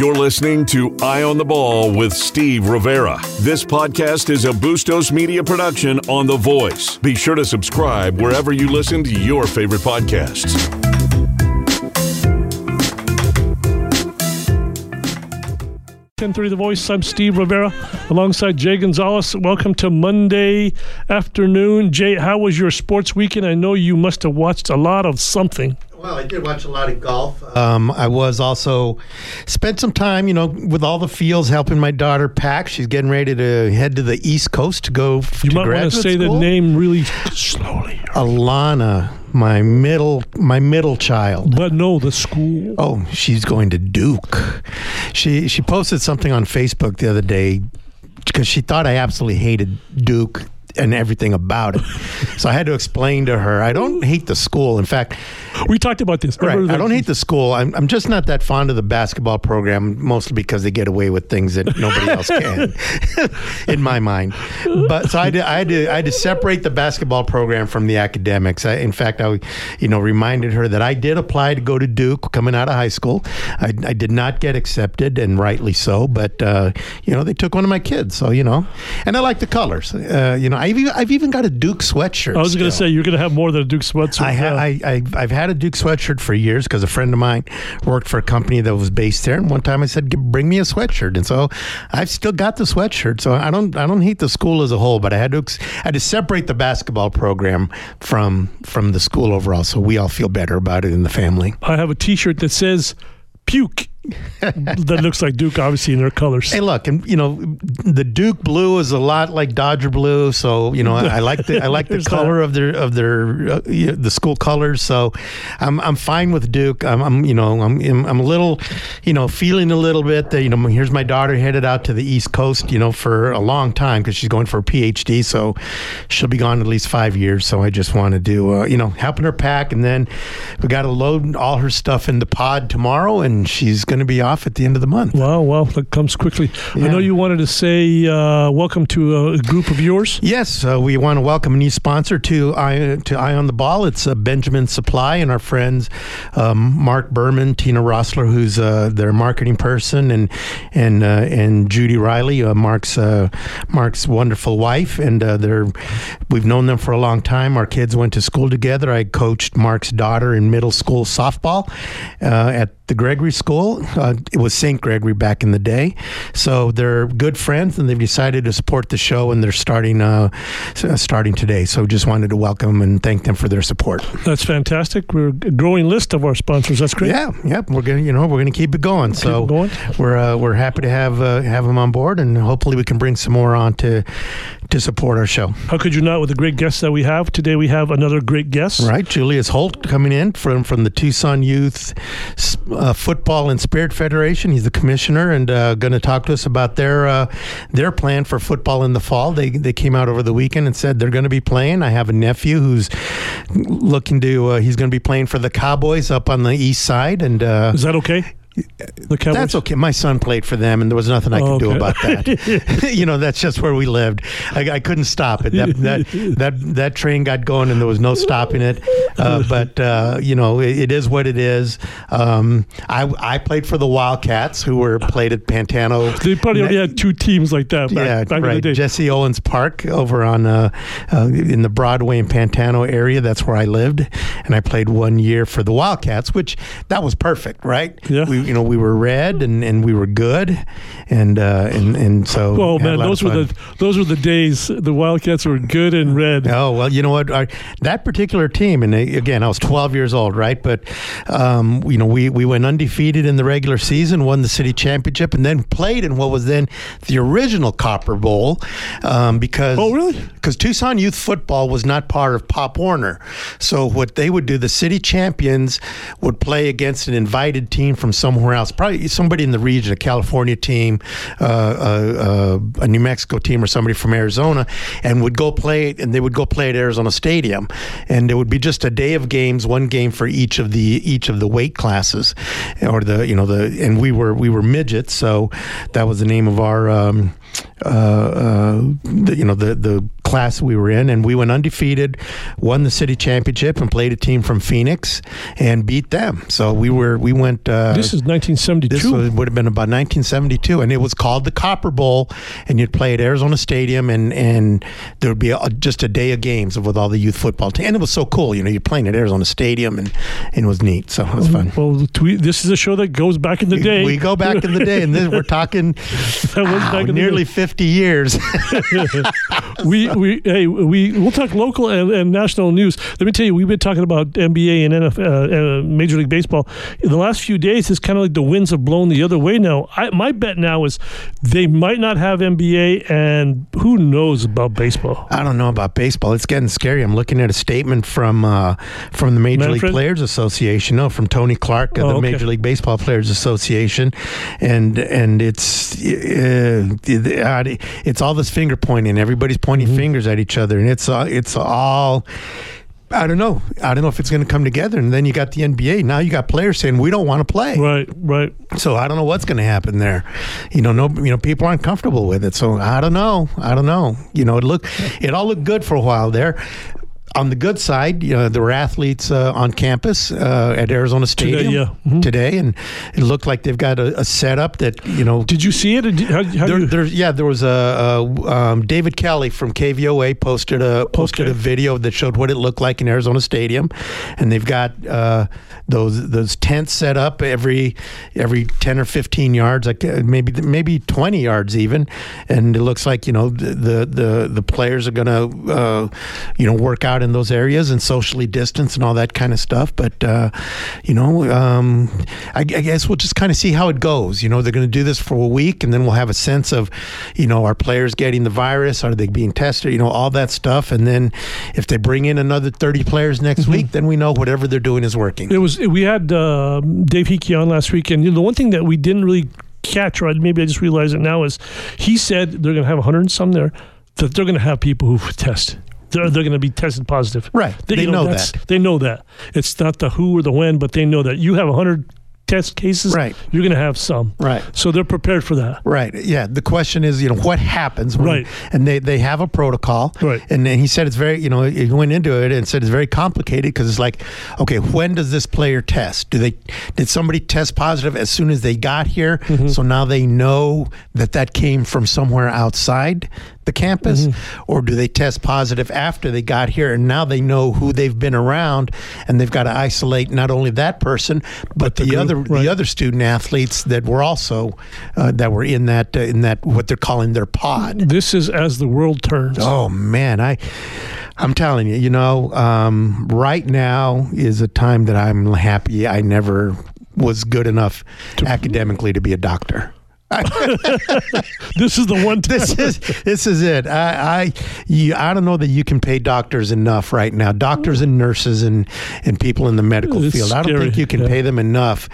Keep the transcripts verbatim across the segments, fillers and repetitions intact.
You're listening to Eye on the Ball with Steve Rivera. This podcast is a Bustos Media production on The Voice. Be sure to subscribe wherever you listen to your favorite podcasts. Through The Voice, I'm Steve Rivera alongside Jay Gonzalez. Welcome to Monday afternoon. Jay, how was your sports weekend? I know you must have watched a lot of something. Well, I did watch a lot of golf. Um, I was also spent some time, you know, with all the fields helping my daughter pack. She's getting ready to head to the East Coast to go to graduate school. You might want to say the name really slowly. Alana, my middle, my middle child. But no, the school. Oh, she's going to Duke. She she posted something on Facebook the other day because she thought I absolutely hated Duke and everything about it. So I had to explain to her, I don't hate the school. In fact, we talked about this. Right. I don't hate the school. I'm, I'm just not that fond of the basketball program, mostly because they get away with things that nobody else can, in my mind. But so I had, to, I, had to, I had to separate the basketball program from the academics. I, in fact, I you know, reminded her that I did apply to go to Duke coming out of high school. I, I did not get accepted, and rightly so, but, uh, you know, they took one of my kids, so, you know. And I like the colors. Uh, you know, I've even, I've even got a Duke sweatshirt. I was going to say, you're going to have more than a Duke sweatshirt. I ha- I, I, I've had a Duke sweatshirt for years because a friend of mine worked for a company that was based there. And one time I said, bring me a sweatshirt. And so I've still got the sweatshirt. So I don't I don't hate the school as a whole, but I had to ex- I had to separate the basketball program from from the school overall. So we all feel better about it in the family. I have a T-shirt that says Puke. That looks like Duke, obviously, in their colors. Hey, look, and you know, the Duke blue is a lot like Dodger blue. So you know, I, I like the I like the color that. of their of their uh, you know, the school colors. So I'm I'm fine with Duke. I'm, I'm you know I'm I'm a little you know feeling a little bit that you know here's my daughter headed out to the East Coast you know for a long time because she's going for a PhD. So she'll be gone at least five years. So I just want to do uh, you know helping her pack, and then we got to load all her stuff in the pod tomorrow, and she's going to be off at the end of the month. Wow, well, that comes quickly. Yeah. I know you wanted to say uh, welcome to a group of yours. Yes, uh, we want to welcome a new sponsor to Eye, to Eye on the Ball. It's uh, Benjamin Supply and our friends um, Mark Berman, Tina Rossler, who's uh, their marketing person, and and uh, and Judy Riley, uh, Mark's uh, Mark's wonderful wife, and uh, they're we've known them for a long time. Our kids went to school together. I coached Mark's daughter in middle school softball uh, at the Gregory School. Uh, it was Saint Gregory back in the day. So they're good friends, and they've decided to support the show, and they're starting uh, starting today. So just wanted to welcome and thank them for their support. That's fantastic. We're a growing list of our sponsors. That's great. Yeah, yeah. We're gonna you know we're gonna keep it going. Keep so it going. We're uh, we're happy to have uh, have them on board, and hopefully we can bring some more on to to support our show. How could you not with the great guests that we have today? We have another great guest, right? Julius Holt coming in from from the Tucson Youth Sp- Uh, Football and Spirit Federation. He's the commissioner, and uh, going to talk to us about their uh, their plan for football in the fall. They they came out over the weekend and said they're going to be playing. I have a nephew who's looking to uh, he's going to be playing for the Cowboys up on the east side. And uh, is that okay? The Cowboys? That's okay. My son played for them, and there was nothing I could oh, okay. do about that. You know, that's just where we lived. I, I couldn't stop it. That, that that that train got going, and there was no stopping it. Uh, but uh, you know, it, it is what it is. Um, I I played for the Wildcats, who were played at Pantano. They probably only had two teams like that. Back, yeah, back right. In the day. Jesse Owens Park over on uh, uh, in the Broadway and Pantano area. That's where I lived, and I played one year for the Wildcats, which that was perfect, right? Yeah. We, You know, we were red and, and we were good, and uh, and and so. Well, man, those were the those were the days. The Wildcats were good and red. Oh well, you know what? Our, that particular team, and they, again, I was twelve years old, right? But um, you know, we, we went undefeated in the regular season, won the city championship, and then played in what was then the original Copper Bowl, um, because oh really? Because Tucson Youth Football was not part of Pop Warner, so what they would do, the city champions would play against an invited team from some. Somewhere else, probably somebody in the region, a California team, uh, uh, uh, a New Mexico team, or somebody from Arizona, and would go play. And they would go play at Arizona Stadium, and it would be just a day of games, one game for each of the each of the weight classes, or the you know the. And we were we were midgets, so that was the name of our um, uh, uh, the, you know the the. class we were in, and we went undefeated, won the city championship, and played a team from Phoenix and beat them. So we were we went. Uh, this is nineteen seventy-two. This was, would have been about nineteen seventy-two, and it was called the Copper Bowl, and you'd play at Arizona Stadium, and and there would be a, just a day of games with all the youth football team, and it was so cool. You know, you're playing at Arizona Stadium, and, and it was neat. So it was fun. Well, we, this is a show that goes back in the day. We go back in the day, and this, we're talking wow, nearly fifty years. we we hey we we'll talk local and, and national news. Let me tell you, we've been talking about N B A and N F L, uh, Major League Baseball in the last few days. It's kind of like the winds have blown the other way now. I, my bet now is they might not have N B A, and who knows about baseball? I don't know about baseball. It's getting scary. I'm looking at a statement from uh, from the Major Manfred? League Players Association. No, from Tony Clark of oh, the okay. Major League Baseball Players Association, and and it's uh, it's all this finger pointing. Everybody's pointing mm-hmm. fingers at each other, and it's uh, it's all. I don't know. I don't know if it's going to come together. And then you got the N B A. Now you got players saying we don't want to play. Right, right. So I don't know what's going to happen there. You know, no. You know, people aren't comfortable with it. So I don't know. I don't know. You know, it looked, it all looked good for a while there. On the good side, you know, there were athletes uh, on campus uh, at Arizona Stadium today, yeah. mm-hmm. today, and it looked like they've got a, a setup that, you know. Did you see it? Did, how, how there, you... there, yeah, there was a, a um, David Kelly from K V O A posted a posted okay. a video that showed what it looked like in Arizona Stadium, and they've got uh, those those tents set up every every ten or fifteen yards, like maybe maybe twenty yards even, and it looks like, you know, the the the players are gonna uh, you know work out in those areas and socially distance and all that kind of stuff. But, uh, you know, um, I, I guess we'll just kind of see how it goes. You know, they're going to do this for a week, and then we'll have a sense of, you know, are players getting the virus? Are they being tested? You know, all that stuff. And then if they bring in another thirty players next mm-hmm. week, then we know whatever they're doing is working. It was, we had uh, Dave Hickey on last week, and you know, the one thing that we didn't really catch, or maybe I just realize it now, is he said they're going to have a hundred and some there, that they're going to have people who test. They're, they're going to be tested positive. Right. They, they you know, know that. They know that. It's not the who or the when, but they know that. You have a hundred test cases, right. You're going to have some. Right. So they're prepared for that. Right. Yeah. The question is, you know, what happens? When, right. And they, they have a protocol. Right. And then he said it's very, you know, he went into it and said it's very complicated because it's like, okay, when does this player test? Do they, did somebody test positive as soon as they got here? Mm-hmm. So now they know that that came from somewhere outside the campus, mm-hmm. or do they test positive after they got here and now they know who they've been around and they've got to isolate not only that person but, but the, the other right. the other student athletes that were also uh, that were in that uh, in that what they're calling their pod. This is as the world turns. Oh man, I I'm telling you, you know, um, right now is a time that I'm happy I never was good enough to- academically to be a doctor. This is the one time. This is this is it. I I, you, I don't know that you can pay doctors enough right now. Doctors and nurses and, and people in the medical it's field. I don't scary. think you can yeah. pay them enough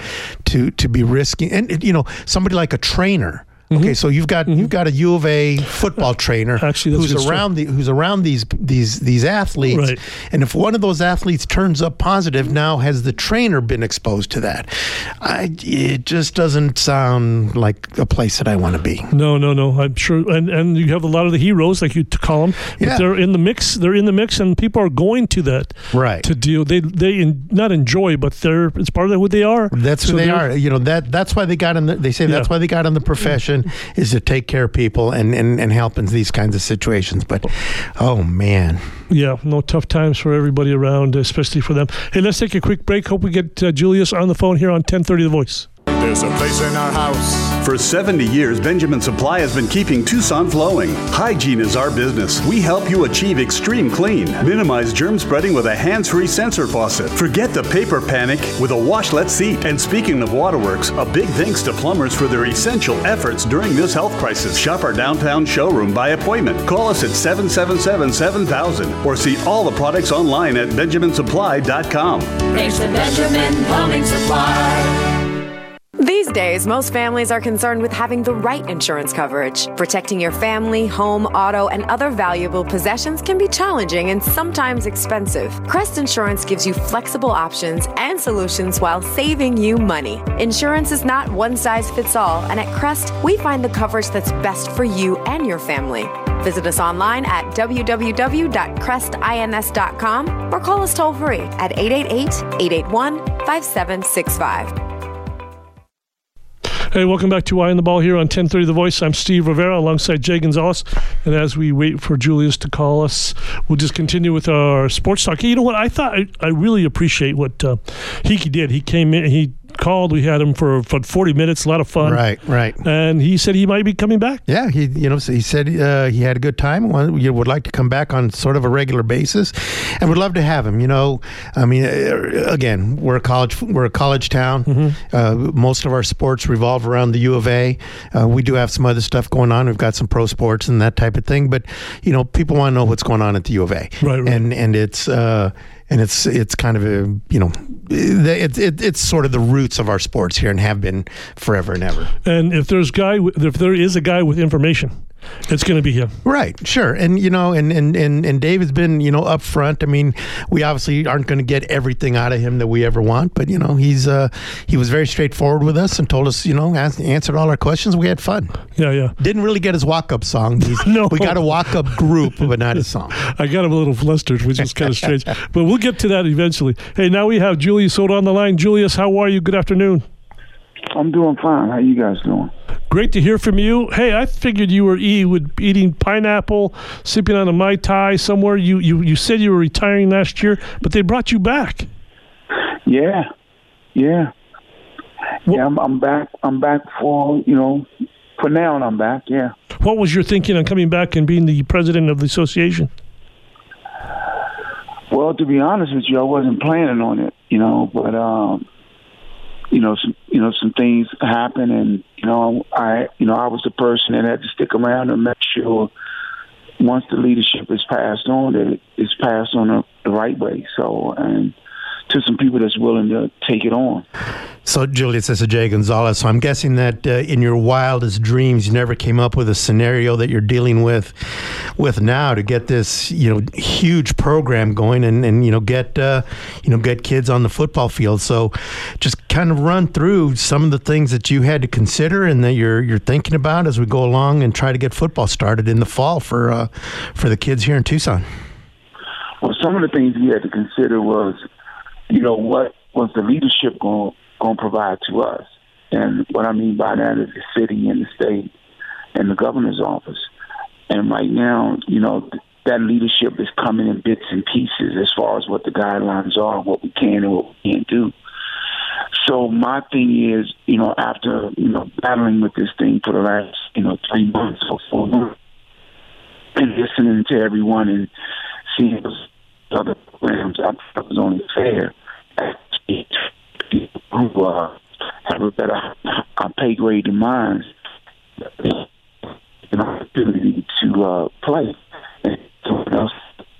to to be risking. And you know, somebody like a trainer. Okay, mm-hmm. so you've got mm-hmm. you've got a U of A football trainer Actually, who's around the, who's around these these these athletes, right. and if one of those athletes turns up positive, now has the trainer been exposed to that? I it just doesn't sound like a place that I want to be. No, no, no. I'm sure, and and you have a lot of the heroes like you call them, but yeah. they're in the mix. They're in the mix, and people are going to that right to deal. They they in, not enjoy, but they're it's part of who they are. That's who so they are. You know that that's why they got in. The, they say yeah. that's why they got in the profession. Is to take care of people and, and, and help in these kinds of situations. But, oh, man. Yeah, no tough times for everybody around, especially for them. Hey, let's take a quick break. Hope we get uh, Julius on the phone here on ten thirty The Voice. There's a place in our house. For seventy years, Benjamin Supply has been keeping Tucson flowing. Hygiene is our business. We help you achieve extreme clean. Minimize germ spreading with a hands-free sensor faucet. Forget the paper panic with a washlet seat. And speaking of waterworks, a big thanks to plumbers for their essential efforts during this health crisis. Shop our downtown showroom by appointment. Call us at seven seven seven, seven thousand or see all the products online at benjamin supply dot com. Thanks to Benjamin Plumbing Supply. These days, most families are concerned with having the right insurance coverage. Protecting your family, home, auto, and other valuable possessions can be challenging and sometimes expensive. Crest Insurance gives you flexible options and solutions while saving you money. Insurance is not one size fits all, and at Crest, we find the coverage that's best for you and your family. Visit us online at w w w dot crest ins dot com or call us toll-free at eight eight eight, eight eight one, five seven six five. Hey, welcome back to Eye on the Ball here on ten thirty The Voice. I'm Steve Rivera alongside Jay Gonzalez. And as we wait for Julius to call us, we'll just continue with our sports talk. You know what? I thought I, I really appreciate what uh, Hickey did. He came in, he called, we had him for, for forty minutes, a lot of fun. Right, right. And he said he might be coming back. Yeah, he you know he said uh, he had a good time. We would like to come back on sort of a regular basis, and would love to have him. You know, I mean, again, we're a college we're a college town. Mm-hmm. Uh, most of our sports revolve around the U of A. Uh, we do have some other stuff going on. We've got some pro sports and that type of thing. But you know, people want to know what's going on at the U of A. Right, right. And and it's. Uh, And it's it's kind of a, you know, it's it, it's sort of the roots of our sports here and have been forever and ever. And if there's guy if there is a guy with information, it's going to be him. Right, sure. And, you know, and, and, and, and Dave has been, you know, up front. I mean, we obviously aren't going to get everything out of him that we ever want. But, you know, he's uh, he was very straightforward with us and told us, you know, asked, answered all our questions. We had fun. Yeah, yeah. Didn't really get his walk-up song. He's, no. We got a walk-up group, but not his song. I got him a little flustered, which is kind of strange. But we'll get to that eventually. Hey, now we have Julius Holt on the line. Julius, how are you? Good afternoon. I'm doing fine. How you guys doing? Great to hear from you. Hey, I figured you were e- would, eating pineapple, sipping on a Mai Tai somewhere. You, you you said you were retiring last year, but they brought you back. Yeah, yeah, well, yeah. I'm, I'm back. I'm back for you know for now, and I'm back. Yeah. What was your thinking on coming back and being the president of the association? Well, to be honest with you, I wasn't planning on it. You know, but. Um, You know, some you know some things happen, and you know I you know I was the person that had to stick around and make sure once the leadership is passed on, that it is passed on the, the right way. So, and to some people that's willing to take it on. So, Julius, this is Jay Gonzalez. So I'm guessing that uh, in your wildest dreams, you never came up with a scenario that you're dealing with with now to get this, you know, huge program going and, and you know, get, uh, you know, get kids on the football field. So just kind of run through some of the things that you had to consider and that you're you're thinking about as we go along and try to get football started in the fall for, uh, for the kids here in Tucson. Well, some of the things we had to consider was, you know, what was the leadership going to going to provide to us. And what I mean by that is the city and the state and the governor's office. And right now, you know, th- that leadership is coming in bits and pieces as far as what the guidelines are, what we can and what we can't do. So my thing is, you know, after, you know, battling with this thing for the last, you know, three months or four months and listening to everyone and seeing those other programs, I thought it was only fair that it who uh, have a better uh, pay grade than mine, an opportunity to uh, play. And someone else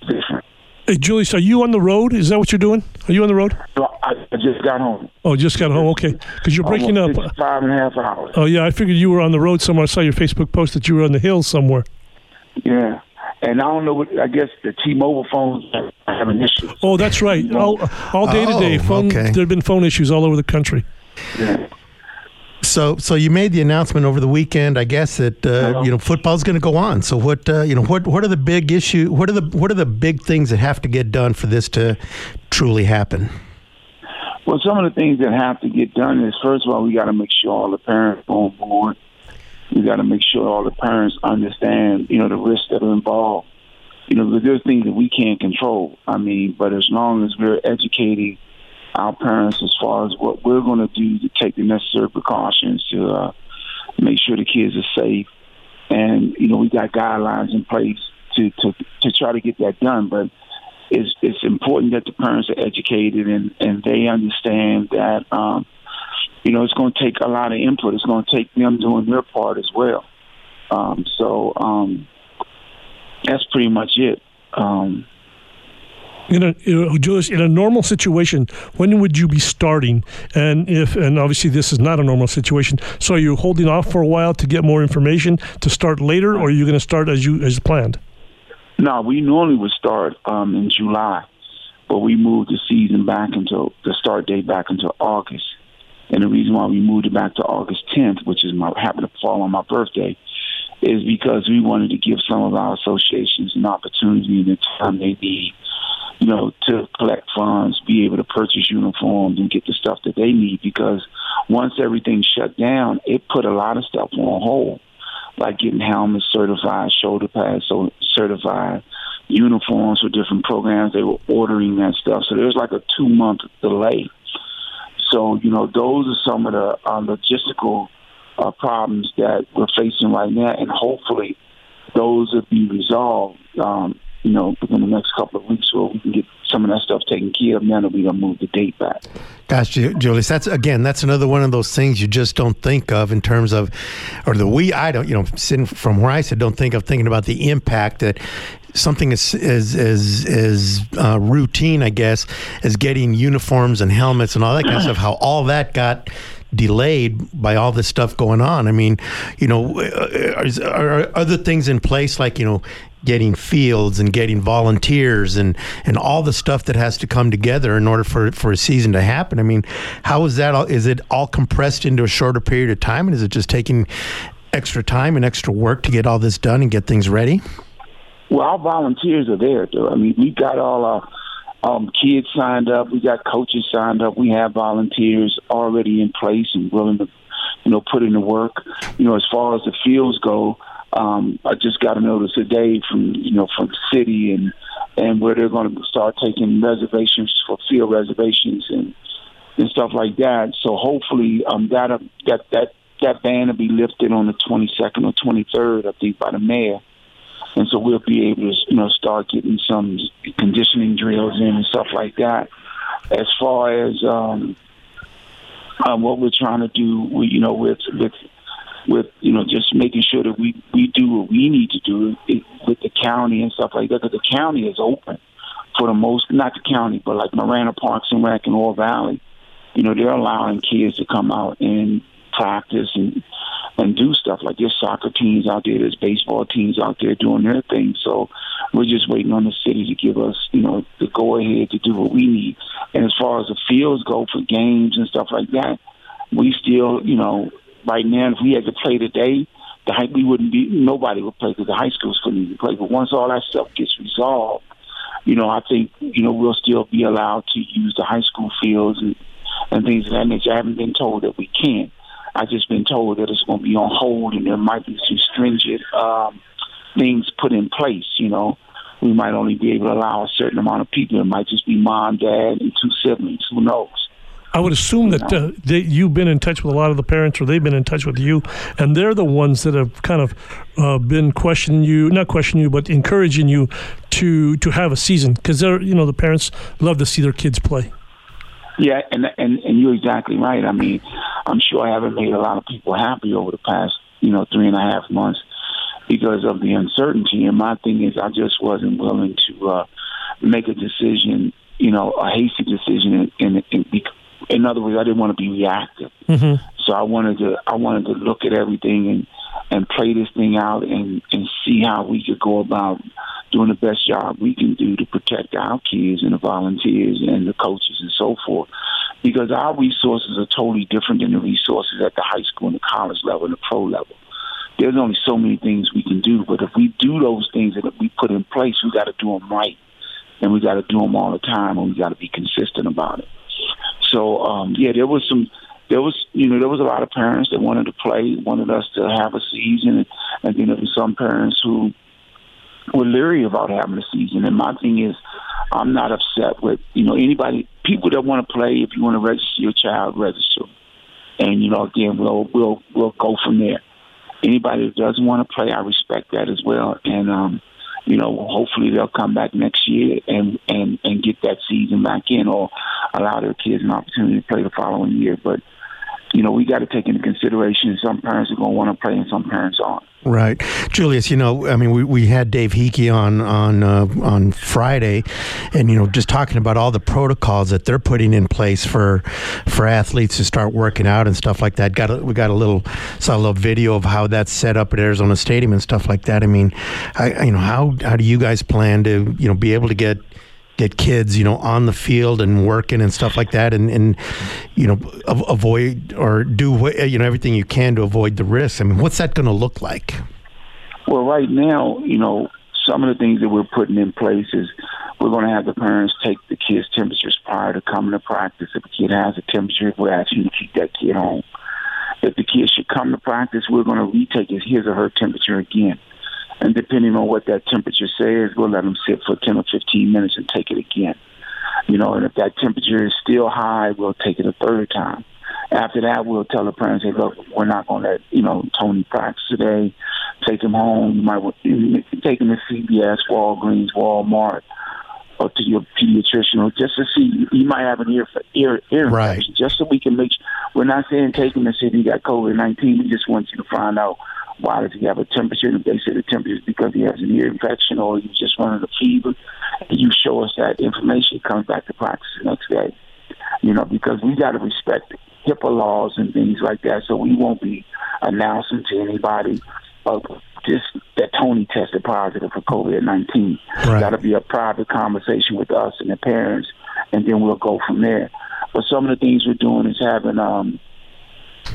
different. Hey, Julius, are you on the road? Is that what you're doing? Are you on the road? No, I, I just got home. Oh, just got home. Okay. Because you're breaking up. Five and a half hours. Oh, yeah. I figured you were on the road somewhere. I saw your Facebook post that you were on the hill somewhere. Yeah. And I don't know what, I guess the T-Mobile phones have an issue. Oh, that's right. You know? all, all day oh, today, phone, okay. There have been phone issues all over the country. Yeah. So, so you made the announcement over the weekend, I guess, that uh, you know football's going to go on. So, what uh, you know, what what are the big issue? What are the what are the big things that have to get done for this to truly happen? Well, some of the things that have to get done is, first of all, we got to make sure all the parents are on board. We got to make sure all the parents understand, you know, the risks that are involved. You know, there's things that we can't control. I mean, but as long as we're educating our parents as far as what we're going to do to take the necessary precautions to uh, make sure the kids are safe, and you know, we got guidelines in place to to, to try to get that done. But it's it's important that the parents are educated and, and they understand that. Um, You know, it's going to take a lot of input. It's going to take them doing their part as well. Um, so um, that's pretty much it. Um, in a, Julius, in a normal situation, when would you be starting? And if, and obviously this is not a normal situation. So are you holding off for a while to get more information to start later, or are you going to start as you as planned? No, we normally would start um, in July, but we moved the season back until the start date back until August. And the reason why we moved it back to August tenth, which is my happened to fall on my birthday, is because we wanted to give some of our associations an opportunity and the time they need, you know, to collect funds, be able to purchase uniforms and get the stuff that they need. Because once everything shut down, it put a lot of stuff on hold, like getting helmets certified, shoulder pads certified, uniforms for different programs. They were ordering that stuff. So there was like a two-month delay. So, you know, those are some of the uh, logistical uh, problems that we're facing right now, and hopefully those will be resolved, um, you know, within the next couple of weeks, where we can get some of that stuff taken care of. Now that we're going to move the date back. Gotcha, Julius. That's, again, that's another one of those things you just don't think of in terms of, or the we, I don't, you know, sitting from where I sit, don't think of thinking about the impact that something as as as, as uh, routine, I guess, as getting uniforms and helmets and all that kind of stuff, how all that got delayed by all this stuff going on. I mean, you know, are, are other things in place, like, you know, getting fields and getting volunteers and, and all the stuff that has to come together in order for, for a season to happen? I mean, how is that all, is it all compressed into a shorter period of time, and is it just taking extra time and extra work to get all this done and get things ready? Well, our volunteers are there, though. I mean, we got all our um, kids signed up. We got coaches signed up. We have volunteers already in place and willing to, you know, put in the work. You know, as far as the fields go, um, I just got a notice today from, you know, from the city and, and where they're going to start taking reservations for field reservations and, and stuff like that. So hopefully um, that, uh, that, that, that ban will be lifted on the twenty-second or twenty-third, I think, by the mayor. And so we'll be able to, you know, start getting some conditioning drills in and stuff like that. As far as um, um, what we're trying to do, we, you know, with with with you know, just making sure that we, we do what we need to do with the county and stuff like that. Because the county is open for the most, not the county, but like Marana Parks and Rec and Oil Valley. You know, they're allowing kids to come out and practice and. and do stuff. Like there's soccer teams out there, there's baseball teams out there doing their thing. So we're just waiting on the city to give us, you know, the go-ahead to do what we need. And as far as the fields go for games and stuff like that, we still, you know, right now, if we had to play today, the high, we wouldn't be, nobody would play because the high schools couldn't even play. But once all that stuff gets resolved, you know, I think, you know, we'll still be allowed to use the high school fields and, and things of that nature. I haven't been told that we can't. I've just been told that it's going to be on hold, and there might be some stringent um, things put in place. You know, we might only be able to allow a certain amount of people. It might just be mom, dad, and two siblings. Who knows? I would assume you that, uh, that you've been in touch with a lot of the parents, or they've been in touch with you, and they're the ones that have kind of uh, been questioning you, not questioning you, but encouraging you to, to have a season, because they're, you know, the parents love to see their kids play. Yeah, and, and and you're exactly right. I mean, I'm sure I haven't made a lot of people happy over the past, you know, three and a half months because of the uncertainty. And my thing is, I just wasn't willing to uh, make a decision, you know, a hasty decision. In, in, in, in other words, I didn't want to be reactive. Mm-hmm. So I wanted to I wanted to look at everything and, and play this thing out and, and see how we could go about doing the best job we can do to protect our kids and the volunteers and the coaches and so forth, because our resources are totally different than the resources at the high school and the college level and the pro level. There's only so many things we can do, but if we do those things that we put in place, we got to do them right, and we got to do them all the time, and we got to be consistent about it. So, um, yeah, there was some... There was, you know, there was a lot of parents that wanted to play, wanted us to have a season, and then there were some parents who were leery about having a season. And my thing is, I'm not upset with, you know, anybody, people that want to play. If you want to register your child, register, and you know, again, we'll we'll we'll go from there. Anybody that doesn't want to play, I respect that as well, and um, you know, hopefully they'll come back next year and and and get that season back in, or allow their kids an opportunity to play the following year, but. You know, we got to take into consideration some parents are going to want to play and some parents aren't. Right. Julius, you know, I mean, we, we had Dave Hickey on on, uh, on Friday, and, you know, just talking about all the protocols that they're putting in place for for athletes to start working out and stuff like that. Got a, we got a little, saw a little video of how that's set up at Arizona Stadium and stuff like that. I mean, I, you know, how, how do you guys plan to, you know, be able to get... get kids, you know, on the field and working and stuff like that, and, and you know, avoid or do, you know, everything you can to avoid the risks? I mean, what's that going to look like? Well, right now, you know, some of the things that we're putting in place is we're going to have the parents take the kids' temperatures prior to coming to practice. If a kid has a temperature, we're asking you to keep that kid home. If the kid should come to practice, we're going to retake his or her temperature again. And depending on what that temperature says, we'll let them sit for ten or fifteen minutes and take it again. You know, and if that temperature is still high, we'll take it a third time. After that, we'll tell the parents, hey, look, we're not going to let, you know, Tony practice today. Take him home. You might take him to C B S, Walgreens, Walmart, or to your pediatrician, just to see. You might have an ear for ear, ear right. infection, just so we can make sure. We're not saying take him and say he got COVID nineteen. We just want you to find out, why does he have a temperature? And if they say the temperature is because he has an ear infection or he's just running a fever, and you show us that information, comes back to practice the next day. You know, because we got to respect HIPAA laws and things like that, so we won't be announcing to anybody uh, just that Tony tested positive for COVID nineteen. Right. Got to be a private conversation with us and the parents, and then we'll go from there. But some of the things we're doing is having um,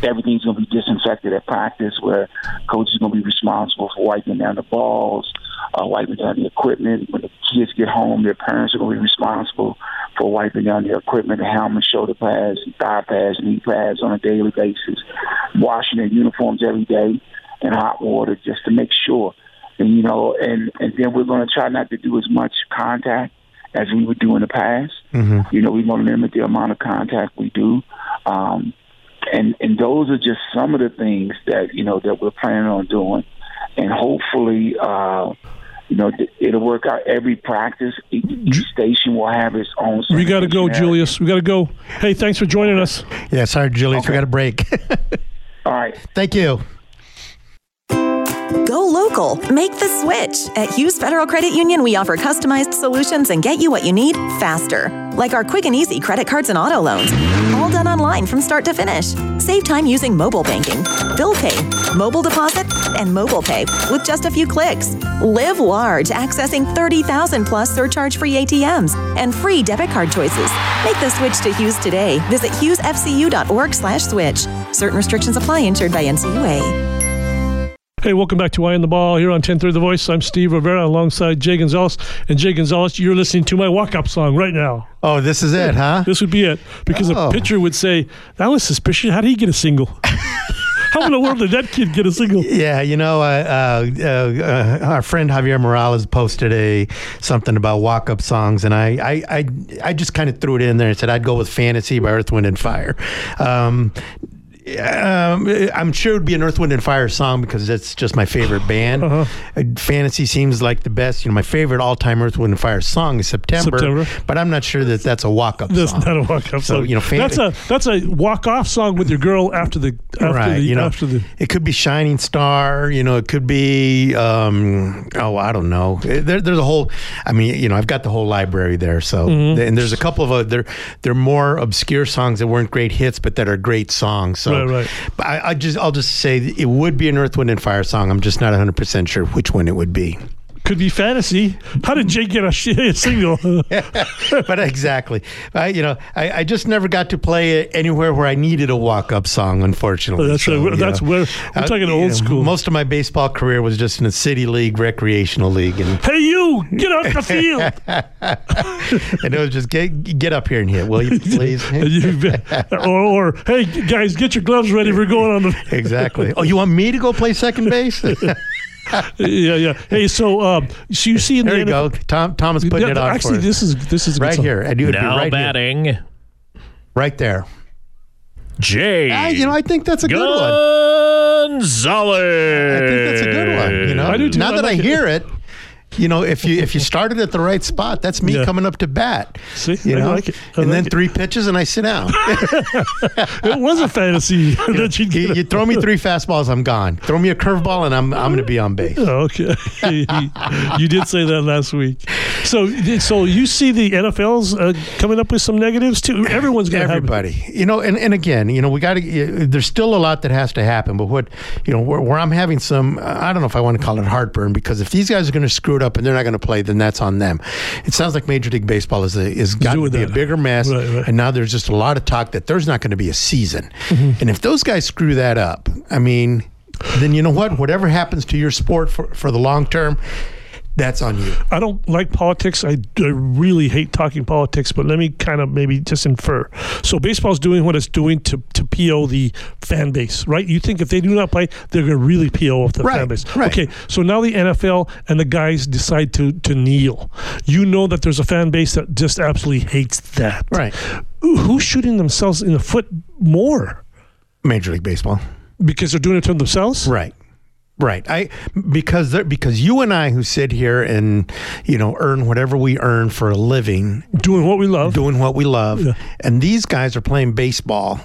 everything's going to be disinfected at practice, where coach is going to be responsible for wiping down the balls, uh, wiping down the equipment. When the kids get home, their parents are going to be responsible for wiping down their equipment, the helmet, shoulder pads, thigh pads, knee pads on a daily basis, washing their uniforms every day in hot water just to make sure. And, you know, and, and then we're going to try not to do as much contact as we would do in the past. Mm-hmm. You know, we want to limit the amount of contact we do. Um, and, and those are just some of the things that, you know, that we're planning on doing. And hopefully, uh, you know, it'll work out. Every practice, each station will have its own. We got to go, Julius. We got to go. Hey, thanks for joining us. Yeah, sorry, Julius. Okay. We got a break. All right. Thank you. Go local. Make the switch. At Hughes Federal Credit Union, we offer customized solutions and get you what you need faster. Like our quick and easy credit cards and auto loans. All done online from start to finish. Save time using mobile banking, bill pay, mobile deposit, and mobile pay with just a few clicks. Live large accessing thirty thousand plus surcharge-free A T Ms and free debit card choices. Make the switch to Hughes today. Visit HughesFCU.org slash switch. Certain restrictions apply. Insured by N C U A. Hey, welcome back to Eye on the Ball here on ten thirty The Voice. I'm Steve Rivera alongside Jay Gonzalez. And Jay Gonzalez, you're listening to my walk-up song right now. Oh, this is it, huh? This would be it. Because oh. a pitcher would say, that was suspicious. How did he get a single? How in the world did that kid get a single? Yeah, you know, uh, uh, uh, our friend Javier Morales posted a something about walk-up songs, and I I, I, I just kind of threw it in there and said I'd go with Fantasy by Earth, Wind, and Fire. Um Um, I'm sure it would be an Earth, Wind, and Fire song because that's just my favorite band. Uh-huh. Fantasy seems like the best. You know, my favorite all-time Earth, Wind, and Fire song is September. September. But I'm not sure that that's a walk-up that's song. That's not a walk-up so, song. You know, fan- that's a that's a walk-off song with your girl after the after right. The, you know, after the. It could be Shining Star. You know, it could be um, oh, I don't know. There, there's a whole. I mean, you know, I've got the whole library there. So mm-hmm. and there's a couple of uh, there there are more obscure songs that weren't great hits, but that are great songs. So. Right, right. But I, I just, I'll just say it would be an Earth, Wind, and Fire song. I'm just not one hundred percent sure which one it would be. Could be Fantasy. How did Jake get a, a single? But exactly. I, you know, I, I just never got to play it anywhere where I needed a walk-up song, unfortunately. That's, so, a, that's where we're talking uh, old know, school. Most of my baseball career was just in a city league, recreational league. And hey, you, get out the field. And it was just, get, get up here and hit, will you, please? or, or, hey, guys, get your gloves ready. We're going on the... Exactly. Oh, you want me to go play second base? yeah, yeah. Hey, so, um, so you see in there the there you N F L, go. Tom, Thomas putting yeah, it on. Actually, for this is this is a right here. I do it now. Right batting, here. Right there. Jay, ah, you know, I think that's a good one. Gonzalez. I think that's a good one. You know, I do too. Now I that like I hear it. it You know, if you if you started at the right spot, that's me yeah. coming up to bat. See, you know? I like it. I and like then it. Three pitches, and I sit down. It was a fantasy that you'd get. You, you throw me three fastballs, I'm gone. Throw me a curveball, and I'm I'm going to be on base. Okay, you did say that last week. So, so you see the N F L's uh, coming up with some negatives too. Everyone's going to everybody. Have... You know, and, and again, you know, we got to. There's still a lot that has to happen, but what you know, where, where I'm having some, I don't know if I want to call it heartburn, because if these guys are going to screw it up and they're not going to play, then that's on them. It sounds like Major League Baseball is, a, is got to be that. a bigger mess, right, right. and now there's just a lot of talk that there's not going to be a season. Mm-hmm. And if those guys screw that up, I mean... then you know what? Whatever happens to your sport for, for the long term, that's on you. I don't like politics. I, I really hate talking politics, but let me kind of maybe just infer. So baseball's doing what it's doing to, to P O the fan base, right? You think if they do not play, they're going to really P O off the right, fan base. Right. Okay, so now the N F L and the guys decide to, to kneel. You know that there's a fan base that just absolutely hates that. Right. Who's shooting themselves in the foot more? Major League Baseball. Because they're doing it to themselves? Right. Right, I because there, because you and I who sit here and you know earn whatever we earn for a living, doing what we love, doing what we love, yeah. and these guys are playing baseball,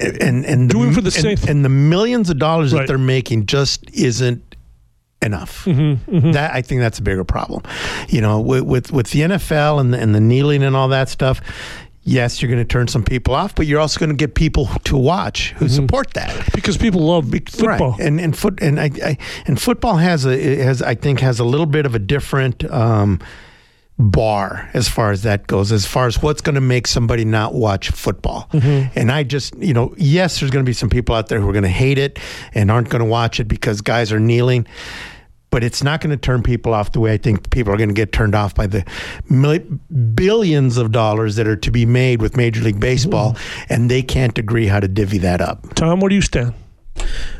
and and doing the, for the same, and, and the millions of dollars right. that they're making just isn't enough. Mm-hmm, mm-hmm. That I think that's a bigger problem, you know, with with, with the N F L and the, and the kneeling and all that stuff. Yes, you're going to turn some people off, but you're also going to get people to watch who mm-hmm. support that because people love football. Right. And and foot and I, I and football has a it has I think has a little bit of a different um, bar as far as that goes, as far as what's going to make somebody not watch football. Mm-hmm. And I just you know yes, there's going to be some people out there who are going to hate it and aren't going to watch it because guys are kneeling. But it's not going to turn people off the way I think people are going to get turned off by the mil- billions of dollars that are to be made with Major League Baseball, and they can't agree how to divvy that up. Tom, where do you stand?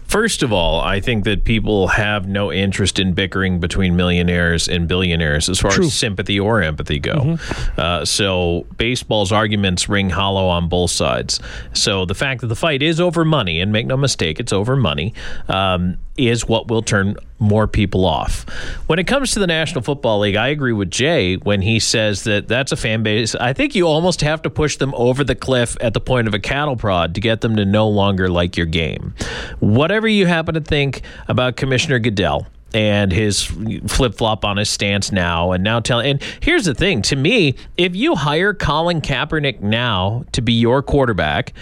First of all, I think that people have no interest in bickering between millionaires and billionaires as far True. as sympathy or empathy go. Mm-hmm. Uh, so baseball's arguments ring hollow on both sides. So the fact that the fight is over money, and make no mistake, it's over money, um, is what will turn more people off. When it comes to the National Football League, I agree with Jay when he says that that's a fan base. I think you almost have to push them over the cliff at the point of a cattle prod to get them to no longer like your game. Whatever you happen to think about Commissioner Goodell and his flip-flop on his stance now and now tell and here's the thing, to me, if you hire Colin Kaepernick now to be your quarterback,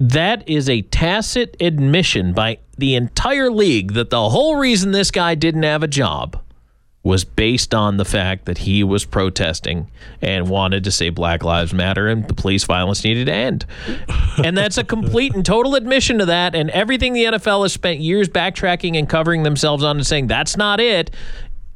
that is a tacit admission by the entire league that the whole reason this guy didn't have a job was based on the fact that he was protesting and wanted to say Black Lives Matter and the police violence needed to end. And that's a complete and total admission to that, and everything the N F L has spent years backtracking and covering themselves on and saying that's not it.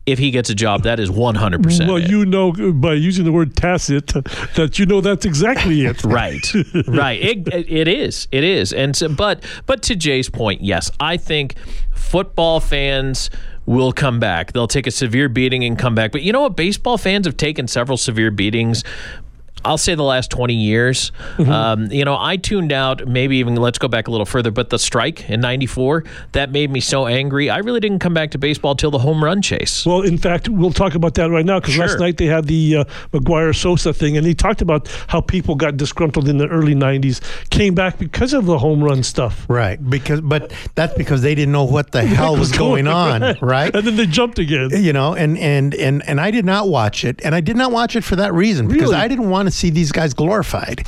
If he gets a job, that is one hundred percent Well, it. You know, by using the word tacit, that you know that's exactly it. Right, right. It, it is. It is. And so, but, but to Jay's point, yes, I think football fans will come back. They'll take a severe beating and come back. But you know what? Baseball fans have taken several severe beatings. I'll say the last twenty years Mm-hmm. Um, you know, I tuned out, maybe even let's go back a little further, but the strike in ninety-four that made me so angry. I really didn't come back to baseball till the home run chase. Well, in fact, we'll talk about that right now because sure. last night they had the uh, McGuire-Sosa thing, and he talked about how people got disgruntled in the early nineties, came back because of the home run stuff. Right, because but that's because they didn't know what the hell was going on, right. right? And then they jumped again. You know, and, and, and, and I did not watch it, and I did not watch it for that reason because really? I didn't want to see these guys glorified.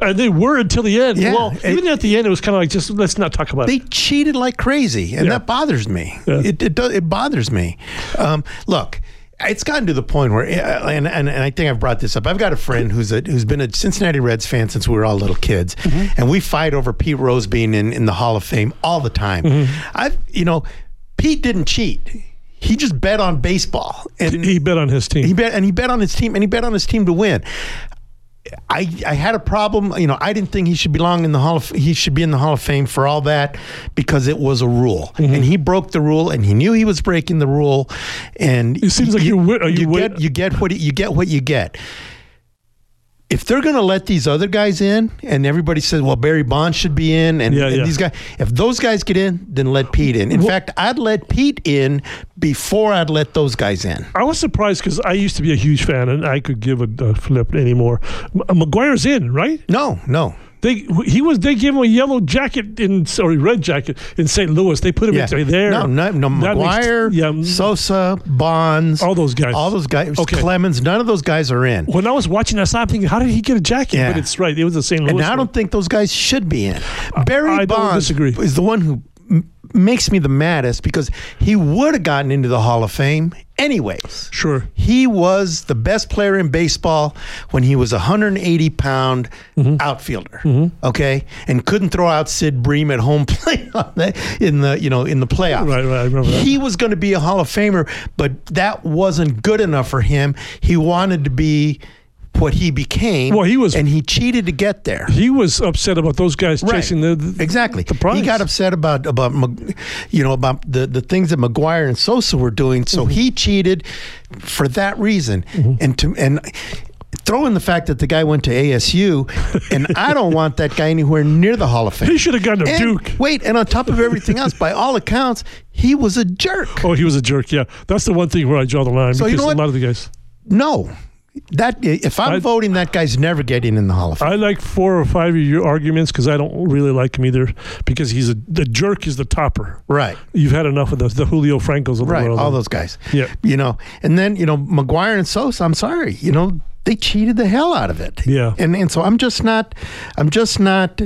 And they were until the end. Yeah, well, even it, at the end, it was kind of like, just let's not talk about they it. They cheated like crazy, and yeah. that bothers me. Yeah. It it, does, it bothers me. Um, look, it's gotten to the point where, and, and, and I think I've brought this up, I've got a friend who's a, who's been a Cincinnati Reds fan since we were all little kids, mm-hmm. and we fight over Pete Rose being in, in the Hall of Fame all the time. Mm-hmm. I've, you know, Pete didn't cheat. He just bet on baseball. And he bet on his team. He bet, and he bet on his team, and he bet on his team to win. I, I had a problem, you know. I didn't think he should belong in the Hall of he should be in the Hall of Fame for all that because it was a rule, mm-hmm. and he broke the rule, and he knew he was breaking the rule. And it seems like you you, you, you get you get what you get what you get. If they're going to let these other guys in, and everybody says, well, Barry Bonds should be in, and, yeah, and yeah. these guys, if those guys get in, then let Pete in. In well, fact, I'd let Pete in before I'd let those guys in. I was surprised because I used to be a huge fan, and I could give a, a flip anymore. M- McGuire's in, right? No, no. They he was they gave him a yellow jacket in sorry red jacket in Saint Louis. They put him yeah. in there. No, no, no McGuire, yeah. Sosa, Bonds, all those guys, all those guys. Okay. Clemens, none of those guys are in. When I was watching that, I'm thinking, how did he get a jacket? Yeah. But it's right. It was the Saint Louis. And I don't one. think those guys should be in. Barry I, I Bonds disagree. is the one who makes me the maddest, because he would have gotten into the Hall of Fame anyways. Sure. He was the best player in baseball when he was a one hundred eighty pound mm-hmm. outfielder. Mm-hmm. Okay. And couldn't throw out Sid Bream at home plate on that in the, you know, in the playoffs. Right, right. I remember that. He was going to be a Hall of Famer, but that wasn't good enough for him. He wanted to be what he became. Well, he was, and he cheated to get there. He was upset about those guys right. chasing the, the exactly. The prize. He got upset about about you know about the, the things that McGuire and Sosa were doing. So mm-hmm. he cheated for that reason, mm-hmm. and to and. Throw in the fact that the guy went to A S U, and I don't want that guy anywhere near the Hall of Fame. He should have gone to and, Duke. Wait, and on top of everything else, by all accounts, he was a jerk. Oh, he was a jerk, yeah. That's the one thing where I draw the line, so because you know what? A lot of the guys... No. That if I'm I, voting, that guy's never getting in the Hall of Fame. I like four or five of your arguments because I don't really like him either. Because he's a the jerk is the topper, right? You've had enough of the the Julio Francos of the right, world, all those guys. Yeah, you know, and then you know McGuire and Sosa. I'm sorry, you know they cheated the hell out of it. Yeah, and and so I'm just not, I'm just not.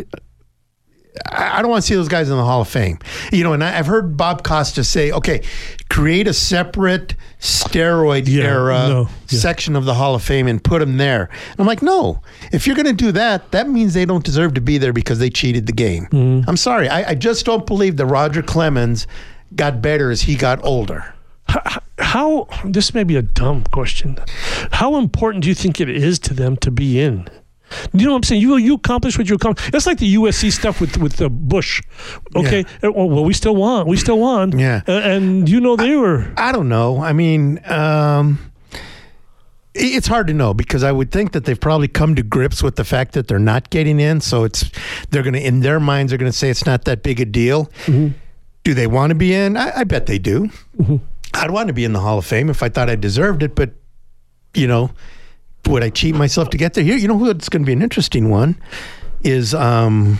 I don't want to see those guys in the Hall of Fame. You know, and I've heard Bob Costa say, okay, create a separate steroid yeah, era no, yeah. section of the Hall of Fame and put them there. And I'm like, no, if you're going to do that, that means they don't deserve to be there because they cheated the game. Mm-hmm. I'm sorry. I, I just don't believe that Roger Clemens got better as he got older. How, how, this may be a dumb question. How important do you think it is to them to be in? You know what I'm saying? You you accomplish what you accomplish. That's like the U S C stuff with with uh, Bush. Okay, yeah. Well, we still won. We still won. Yeah, uh, and you know they I, were. I don't know. I mean, um, it's hard to know because I would think that they've probably come to grips with the fact that they're not getting in. So it's they're gonna in their minds they're gonna say it's not that big a deal. Mm-hmm. Do they want to be in? I, I bet they do. Mm-hmm. I'd want to be in the Hall of Fame if I thought I deserved it, but you know. Would I cheat myself to get there? Here, you know who it's going to be an interesting one is um,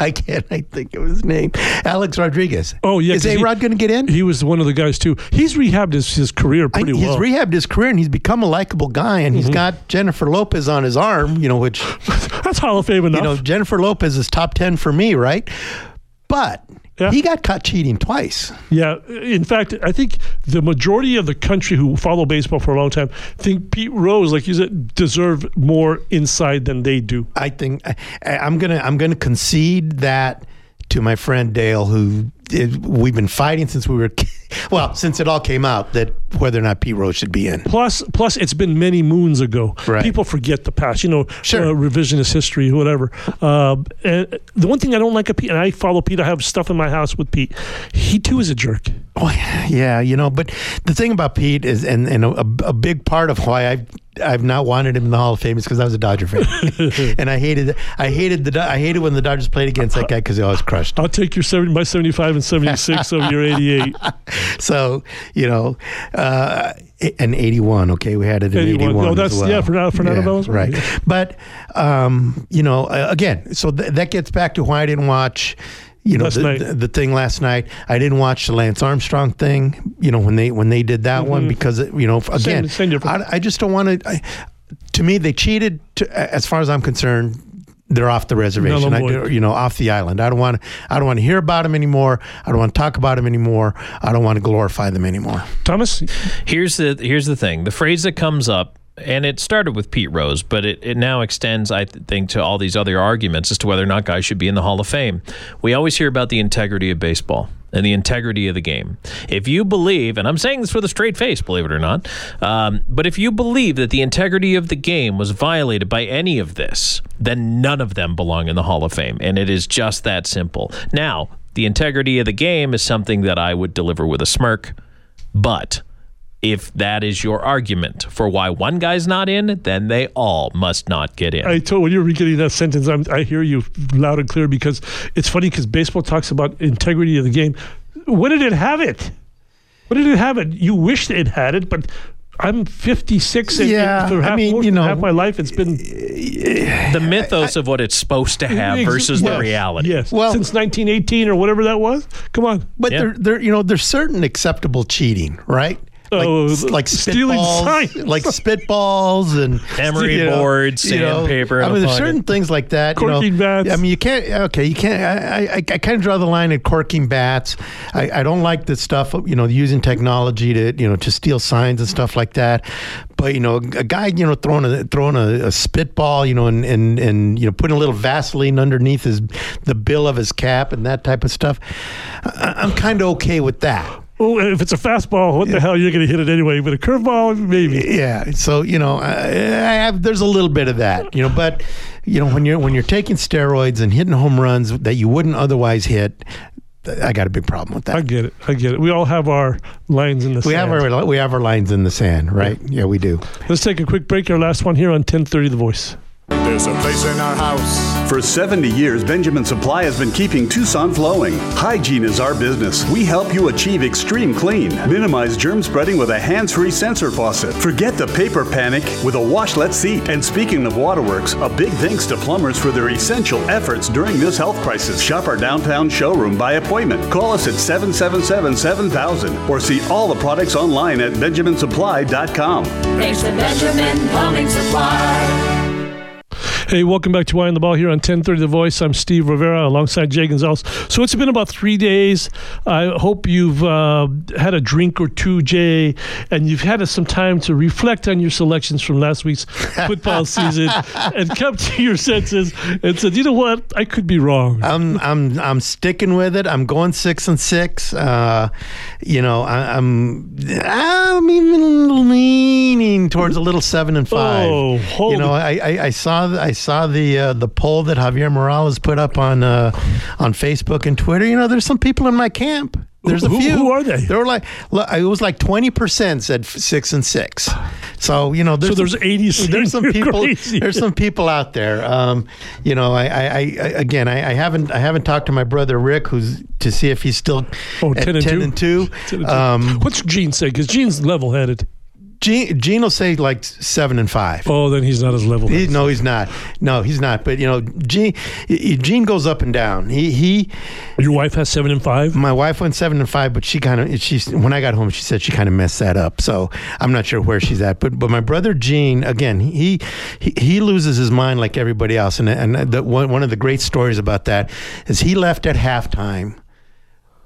I can't I think of his name, Alex Rodriguez. Oh yeah, is A-Rod going to get in? He was one of the guys too. He's rehabbed his, his career pretty I, well. He's rehabbed his career and he's become a likable guy and mm-hmm. he's got Jennifer Lopez on his arm. You know, which that's Hall of Fame enough. You know, Jennifer Lopez is top ten for me, right? But. Yeah. He got caught cheating twice. Yeah. In fact, I think the majority of the country who follow baseball for a long time think Pete Rose, like you said, deserve more insight than they do. I think I, I'm gonna I'm gonna concede that to my friend Dale, who it, we've been fighting since we were, well, since it all came out that whether or not Pete Rose should be in. Plus, plus it's been many moons ago. Right. People forget the past, you know, sure. uh, revisionist history, whatever. Uh, and the one thing I don't like about Pete, and I follow Pete, I have stuff in my house with Pete. He too is a jerk. Oh yeah, you know, but the thing about Pete is, and and a, a big part of why I've I've not wanted him in the Hall of Fame is because I was a Dodger fan, and I hated I hated the I hated when the Dodgers played against that guy because he always crushed. I'll take your seventy, my seventy-five and seventy-six of your eighty-eight. So you know, uh, and eighty-one. Okay, we had it in eighty-one. eighty-one no, that's as well. Yeah, for now, for yeah, now, right? Yeah. But um, you know, uh, again, so th- that gets back to why I didn't watch. You know the, the, the thing last night. I didn't watch the Lance Armstrong thing. You know when they when they did that mm-hmm. one because you know again same, same I, I just don't want to. To me, they cheated. To, as far as I'm concerned, they're off the reservation. I do, you know, off the island. I don't want. I don't want to hear about them anymore. I don't want to talk about them anymore. I don't want to glorify them anymore. Thomas, here's the here's the thing. The phrase that comes up. And it started with Pete Rose, but it, it now extends, I th- think, to all these other arguments as to whether or not guys should be in the Hall of Fame. We always hear about the integrity of baseball and the integrity of the game. If you believe, and I'm saying this with a straight face, believe it or not, um, but if you believe that the integrity of the game was violated by any of this, then none of them belong in the Hall of Fame. And it is just that simple. Now, the integrity of the game is something that I would deliver with a smirk, but... If that is your argument for why one guy's not in, then they all must not get in. I told when you were getting that sentence, I'm, I hear you loud and clear because it's funny because baseball talks about integrity of the game. When did it have it? When did it have it? You wish it had it, but I'm fifty-six. And yeah, for half, I mean, you know, half my life it's been the mythos I, of what it's supposed to have ex- versus yes, the reality. Yes, well, since nineteen eighteen or whatever that was. Come on, but yeah. there, there, you know, there's certain acceptable cheating, right? oh, like, like spitballs, like spitballs and emery you know, boards, sandpaper. You know, I mean, there's certain things like that. Corking you know, bats. I mean, you can't. Okay, you can't. I, I, I kind of draw the line at corking bats. I, I don't like the stuff. You know, using technology to you know to steal signs and stuff like that. But you know, a guy you know throwing a throwing a, a spitball, you know, and, and and you know putting a little Vaseline underneath his the bill of his cap and that type of stuff. I, I'm kind of okay with that. Well, if it's a fastball, what yeah. the hell, you're going to hit it anyway. But a curveball, maybe. Yeah. So you know, I, I have, there's a little bit of that, you know. But you know, when you're when you're taking steroids and hitting home runs that you wouldn't otherwise hit, I got a big problem with that. I get it. I get it. We all have our lines in the we sand. We have our we have our lines in the sand, right? Yeah, we do. Let's take a quick break. Our last one here on ten thirty The Voice. There's a place in our house. For seventy years, Benjamin Supply has been keeping Tucson flowing. Hygiene is our business. We help you achieve extreme clean. Minimize germ spreading with a hands-free sensor faucet. Forget the paper panic with a washlet seat. And speaking of waterworks, a big thanks to plumbers for their essential efforts during this health crisis. Shop our downtown showroom by appointment. Call us at seven seven seven, seven thousand or see all the products online at benjamin supply dot com. Thanks to Benjamin Plumbing Supply. Hey, welcome back to Why on the Ball here on ten thirty The Voice. I'm Steve Rivera alongside Jay Gonzalez. So it's been about three days. I hope you've uh, had a drink or two, Jay, and you've had some time to reflect on your selections from last week's football season and come to your senses and said, you know what, I could be wrong. I'm I'm I'm sticking with it. I'm going six and six. Uh, you know, I, I'm I'm even leaning towards a little seven and five. Oh, hold you know, I, I I saw I. saw the uh, the poll that Javier Morales put up on uh, on Facebook and Twitter. You know, there's some people in my camp. There's a who, few. Who are they? They were like, it was like twenty percent said six and six. So you know, there's so there's eighty. There's some people. Crazy. There's some people out there. Um, you know, I, I, I again, I, I haven't, I haven't talked to my brother Rick, who's to see if he's still oh, at ten and ten two. And two. ten and two. Um, What's Gene say? Because Gene's level-headed. Gene, Gene will say like seven and five. Oh, then he's not as level. He, no, he's not. No, he's not. But you know, Gene, Gene goes up and down. He, he. Your wife has seven and five. My wife went seven and five, but she kind of she when I got home, she said she kind of messed that up. So I'm not sure where she's at. But but my brother Gene, again, he he, he loses his mind like everybody else. And and the, one one of the great stories about that is he left at halftime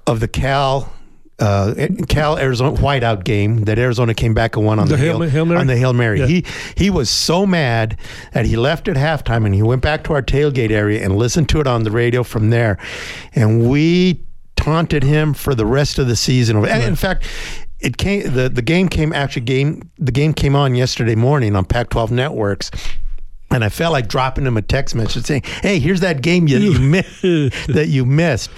of the Cal. Uh, Cal Arizona whiteout game that Arizona came back and won on the, the Hail, Hail Mary. On the Hail Mary. Yeah. He he was so mad that he left at halftime and he went back to our tailgate area and listened to it on the radio from there, and we taunted him for the rest of the season. And in fact, it came the, the game came actually game the game came on yesterday morning on Pac twelve Networks. And I felt like dropping him a text message saying, "Hey, here's that game you, you missed, that you missed."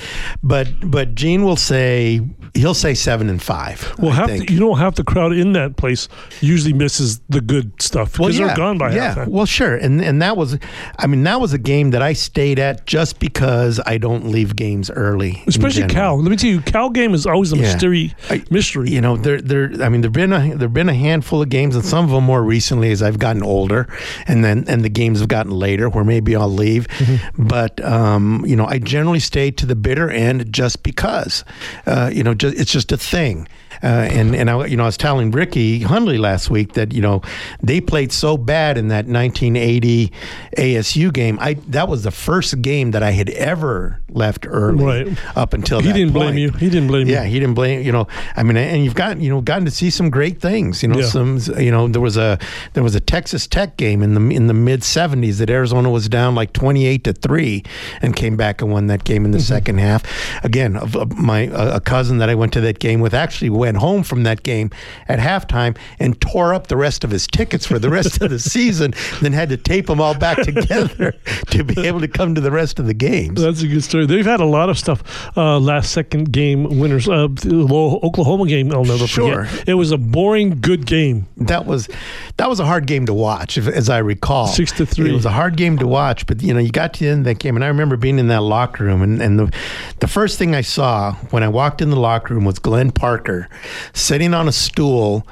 But but Gene will say he'll say seven and five. Well, half the, you know, half the crowd in that place usually misses the good stuff because well, yeah, they're gone by yeah. halftime. Well, sure, and and that was, I mean, that was a game that I stayed at just because I don't leave games early. Especially Cal. Let me tell you, Cal game is always a yeah. mystery. I, mystery. You know, there there. I mean, there've been a, there've been a handful of games, and some of them more recently as I've gotten older, and then and. And the games have gotten later where maybe I'll leave. Mm-hmm. But, um, you know, I generally stay to the bitter end just because, uh, you know, just, it's just a thing. Uh, and, and I, you know, I was telling Ricky Hundley last week that, you know, they played so bad in that nineteen eighty A S U game. I That was the first game that I had ever left early right. up until he that He didn't point. blame you. He didn't blame you. Yeah, he didn't blame, you know, I mean, and you've gotten, you know, gotten to see some great things. You know, yeah. some, you know, there was a, there was a Texas Tech game in the, in the mid seventies that Arizona was down like twenty-eight to three and came back and won that game in the mm-hmm. second half. Again, a, a, my a cousin that I went to that game with actually went home from that game at halftime and tore up the rest of his tickets for the rest of the season, then had to tape them all back together to be able to come to the rest of the games. That's a good story. They've had a lot of stuff. Uh, last second game winners, uh, the Oklahoma game, I'll never sure. forget. It was a boring, good game. That was that was a hard game to watch, if, as I recall. Six to three. It was a hard game to watch, but you know, you got to the end of that game, and I remember being in that locker room, and, and the the first thing I saw when I walked in the locker room was Glenn Parker sitting on a stool,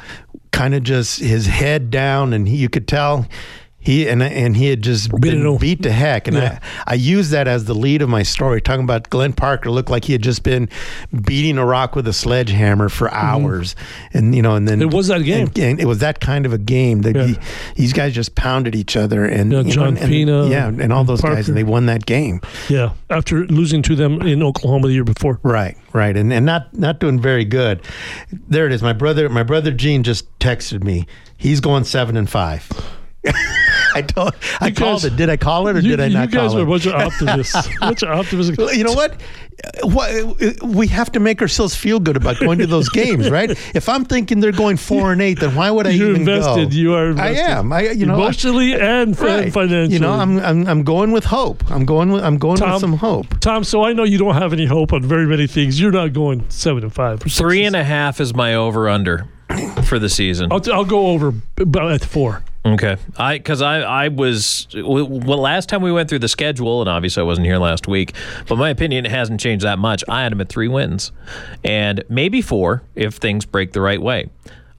kind of just his head down, and he, you could tell He and and he had just been beat, beat to heck, and yeah. I I used that as the lead of my story, talking about Glenn Parker looked like he had just been beating a rock with a sledgehammer for hours, mm-hmm. and you know, and then it was that game. And, and it was that kind of a game that yeah. he, these guys just pounded each other, and yeah, John know, and, Pina, and, yeah, and all those Parker. guys, and they won that game. Yeah, after losing to them in Oklahoma the year before. Right, right, and and not not doing very good. There it is. My brother, my brother Gene just texted me. He's going seven and five. I told, I guys, called it. Did I call it or you, did I not call it? You guys are a bunch of optimists. Bunch of optimistic. You know what? what? We have to make ourselves feel good about going to those games, right? If I'm thinking they're going four and eight, then why would I You're even invested. go? You are invested. I am. I, you know, emotionally I, and right. financially. You know, I'm, I'm I'm going with hope. I'm going with I'm going Tom, with some hope. Tom, so I know you don't have any hope on very many things. You're not going seven and five. Three and a half is my over under for the season. I'll, I'll go over at four. Okay, I because I, I was well last time we went through the schedule, and obviously I wasn't here last week, but my opinion hasn't changed that much. I had them at three wins, and maybe four if things break the right way.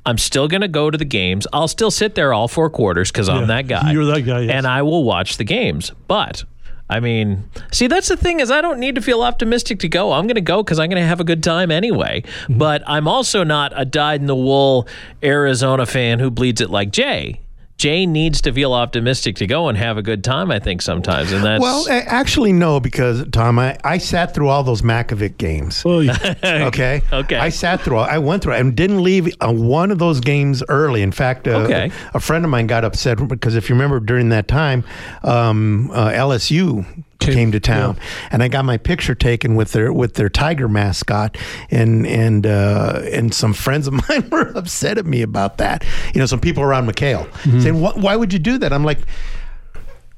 I'm still going to go to the games. I'll still sit there all four quarters because yeah, I'm that guy. You're that guy, yes. And I will watch the games, but. I mean, see, that's the thing is I don't need to feel optimistic to go. I'm going to go because I'm going to have a good time anyway. Mm-hmm. But I'm also not a dyed-in-the-wool Arizona fan who bleeds it like Jay. Jay needs to feel optimistic to go and have a good time, I think, sometimes. And that's Well, actually, no, because, Tom, I, I sat through all those Makovic games. Oh, yeah. okay? Okay. I sat through all, I went through and didn't leave a, one of those games early. In fact, uh, okay. a, a friend of mine got upset because if you remember during that time, um, uh, L S U... Came, came to town, yeah. and I got my picture taken with their with their tiger mascot, and and uh, and some friends of mine were upset at me about that. You know, some people around McHale mm-hmm. saying, why, "Why would you do that?" I'm like,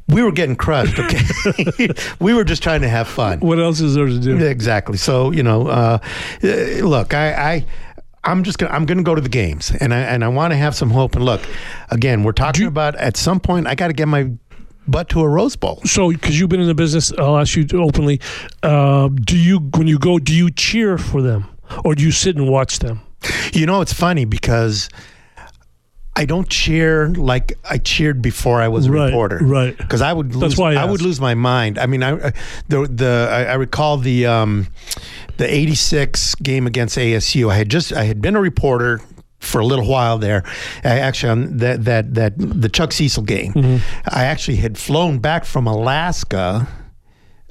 "We were getting crushed. Okay, we were just trying to have fun. What else is there to do?" Exactly. So you know, uh, look, I. I I'm just gonna I'm gonna go to the games, and I and I want to have some hope. And look, again, we're talking you- about at some point I got to get my. But to a Rose Bowl. So, because you've been in the business, I'll ask you openly, uh, do you, when you go, do you cheer for them? Or do you sit and watch them? You know, it's funny because I don't cheer like I cheered before I was a right, reporter. Right, because I would lose, That's why I, I would lose my mind. I mean, I the the I, I recall the um, the eighty-six game against A S U. I had just, I had been a reporter for a little while there, I actually on that that that the Chuck Cecil game, mm-hmm. I actually had flown back from Alaska,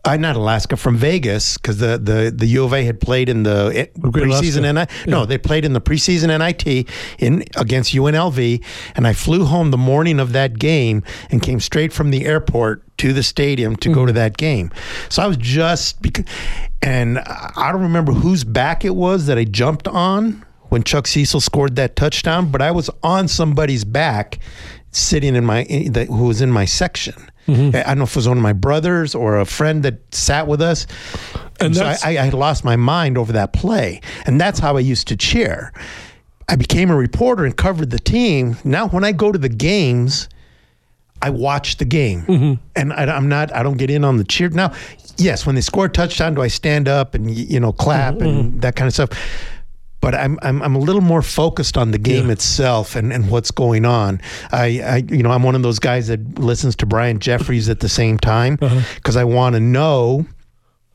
I not Alaska from Vegas because the, the the U of A had played in the preseason and yeah. no they played in the preseason N I T in against U N L V, and I flew home the morning of that game and came straight from the airport to the stadium to mm-hmm. go to that game. So I was just and I don't remember whose back it was that I jumped on when Chuck Cecil scored that touchdown, but I was on somebody's back sitting in my, in the, who was in my section. Mm-hmm. I don't know if it was one of my brothers or a friend that sat with us. And, and so I, I lost my mind over that play. And that's how I used to cheer. I became a reporter and covered the team. Now, when I go to the games, I watch the game mm-hmm. and I, I'm not, I don't get in on the cheer. Now, yes, when they score a touchdown, do I stand up and, you know, clap mm-hmm. and that kind of stuff? But I'm I'm I'm a little more focused on the game yeah. itself and, and what's going on. I, I you know I'm one of those guys that listens to Brian Jeffries at the same time because uh-huh. I want to know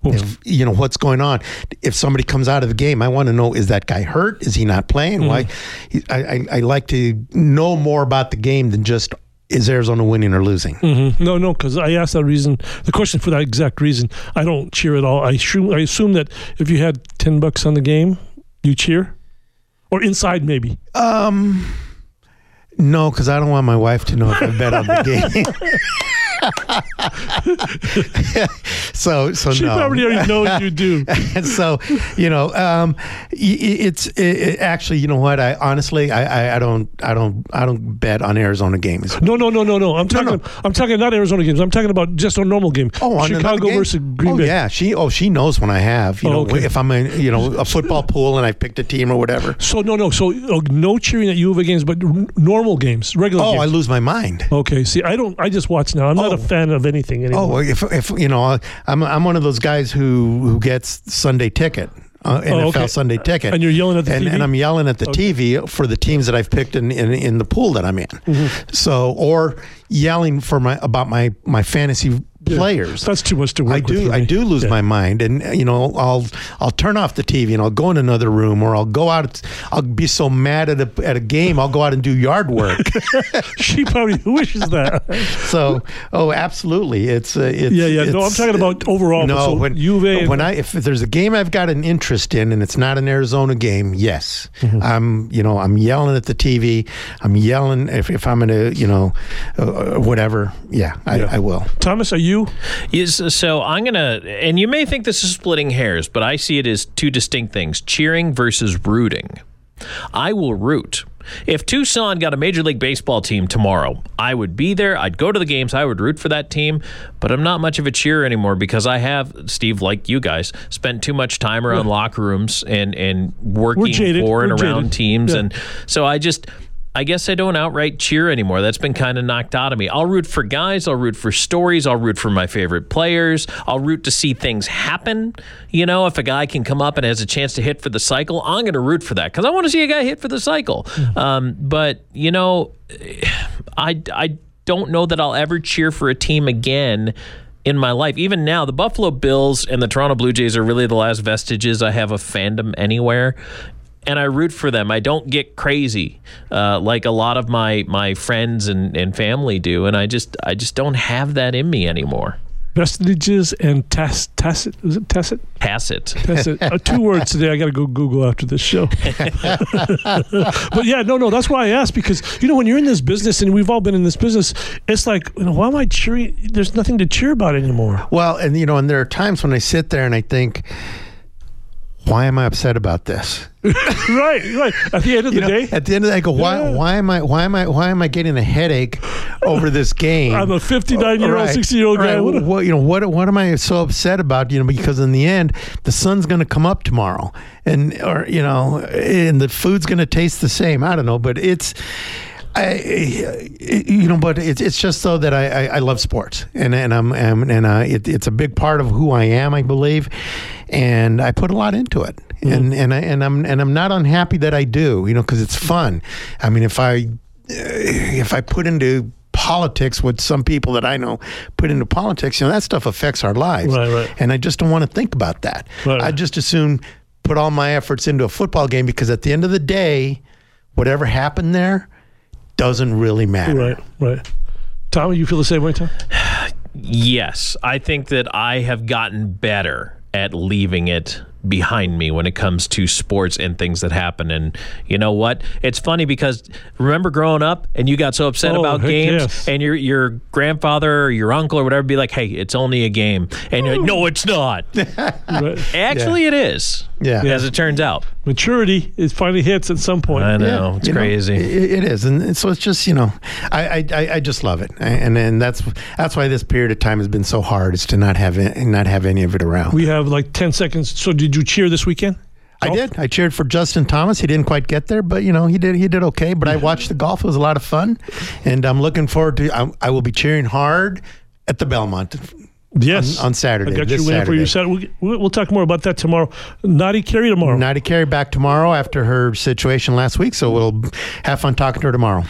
if, you know what's going on. If somebody comes out of the game, I want to know, is that guy hurt? Is he not playing? Mm. Why? I, I I like to know more about the game than just. Is Arizona winning or losing? Mm-hmm. No, no, because I asked that reason, the question for that exact reason. I don't cheer at all. I assume, I assume that if you had ten bucks on the game, you cheer? Or inside, maybe? Um, no, because I don't want my wife to know if I bet on the game. so, so she no. She probably already knows you do. so, you know, um, it's it, it, actually, you know what? I honestly, I, I, I don't, I don't, I don't bet on Arizona games. No, no, no, no, no. I'm talking, no, no. I'm talking not Arizona games. I'm talking about just a normal game. Oh, on Chicago game? versus Green oh, Bay. Oh yeah, she. Oh, she knows when I have. You oh, know, okay. if I'm in, you know, a football pool and I picked a team or whatever. So no, no. So uh, no cheering at U of A games, but r- normal games, regular. Oh, games. I lose my mind. Okay, see, I don't. I just watch now. I'm oh. not. a fan of anything anymore. Oh, if if you know, I'm I'm one of those guys who, who gets Sunday ticket. uh, N F L oh, okay. Sunday Ticket. And you're yelling at the and, T V? And I'm yelling at the okay. T V for the teams that I've picked in, in, in the pool that I'm in. Mm-hmm. So, or yelling for my about my, my fantasy players. Yeah. That's too much to work I do, with. I do lose yeah. my mind, and you know, I'll I'll turn off the T V and I'll go in another room, or I'll go out. I'll be so mad at a at a game, I'll go out and do yard work. She probably wishes that. So, oh, absolutely, it's uh, it's yeah, yeah. It's, no, I'm talking about overall. No, so when U of A when I if there's a game I've got an interest in, and it's not an Arizona game, yes, mm-hmm. I'm you know I'm yelling at the T V. I'm yelling if if I'm gonna you know uh, whatever. Yeah, I, yeah. I will. Thomas, are you? Is, so I'm going to, and you may think this is splitting hairs, but I see it as two distinct things, cheering versus rooting. I will root. If Tucson got a Major League Baseball team tomorrow, I would be there. I'd go to the games. I would root for that team. But I'm not much of a cheer anymore because I have, Steve, like you guys, spent too much time around yeah. locker rooms and, and working for and We're around jaded. teams. Yeah. And so I just... I guess I don't outright cheer anymore. That's been kind of knocked out of me. I'll root for guys. I'll root for stories. I'll root for my favorite players. I'll root to see things happen. You know, if a guy can come up and has a chance to hit for the cycle, I'm going to root for that because I want to see a guy hit for the cycle. Mm-hmm. Um, but, you know, I, I don't know that I'll ever cheer for a team again in my life. Even now, the Buffalo Bills and the Toronto Blue Jays are really the last vestiges I have of fandom anywhere. And I root for them. I don't get crazy uh, like a lot of my, my friends and, and family do, and I just I just don't have that in me anymore. Vestiges and tacit, tacit, is it tacit? Tacit. Tacit. Uh, two words today. I got to go Google after this show. But yeah, no, no, that's why I asked because, you know, when you're in this business, and we've all been in this business, it's like, you know, why am I cheering? There's nothing to cheer about anymore. Well, and, you know, and there are times when I sit there and I think, why am I upset about this? right, right. At the end of you the know, day, at the end of the day, I go, why, yeah. why am I, why am I, why am I getting a headache over this game? I'm a fifty-nine-year-old, sixty-year-old guy. Right. What, what, you know, what, what am I so upset about? You know, because in the end, the sun's going to come up tomorrow, and or you know, and the food's going to taste the same. I don't know, but it's. I, you know, but it's it's just so that I, I, I love sports, and and I'm and, and uh, it, it's a big part of who I am, I believe, and I put a lot into it, mm-hmm. and and I and I'm and I'm not unhappy that I do, you know, because it's fun. I mean, if I if I put into politics what some people that I know put into politics, you know, that stuff affects our lives, right, right. And I just don't want to think about that. Right. I just assume put all my efforts into a football game because at the end of the day, whatever happened there. Doesn't really matter. Right, right. Tom, you feel the same way, Tom? Yes. I think that I have gotten better at leaving it behind me when it comes to sports and things that happen. And you know what? It's funny because remember growing up and you got so upset oh, about games yes. and your your grandfather or your uncle or whatever be like, hey, it's only a game. And you're like, no, it's not. right. Actually, yeah. it is. Yeah. As it turns out. Maturity it finally hits at some point. I know. Yeah. It's you crazy. Know, it, it is. And so it's just, you know, I I, I just love it. And and that's that's why this period of time has been so hard is to not have, it, not have any of it around. We have like ten seconds. So did Did you cheer this weekend? I golf? did. I cheered for Justin Thomas. He didn't quite get there, but you know he did. He did okay. But I watched the golf. It was a lot of fun, and I'm looking forward to. I, I will be cheering hard at the Belmont. Yes, on, on Saturday. I got you in for your Saturday. We'll, we'll talk more about that tomorrow. Naughty Carrie tomorrow. Naughty Carrie back tomorrow after her situation last week. So we'll have fun talking to her tomorrow.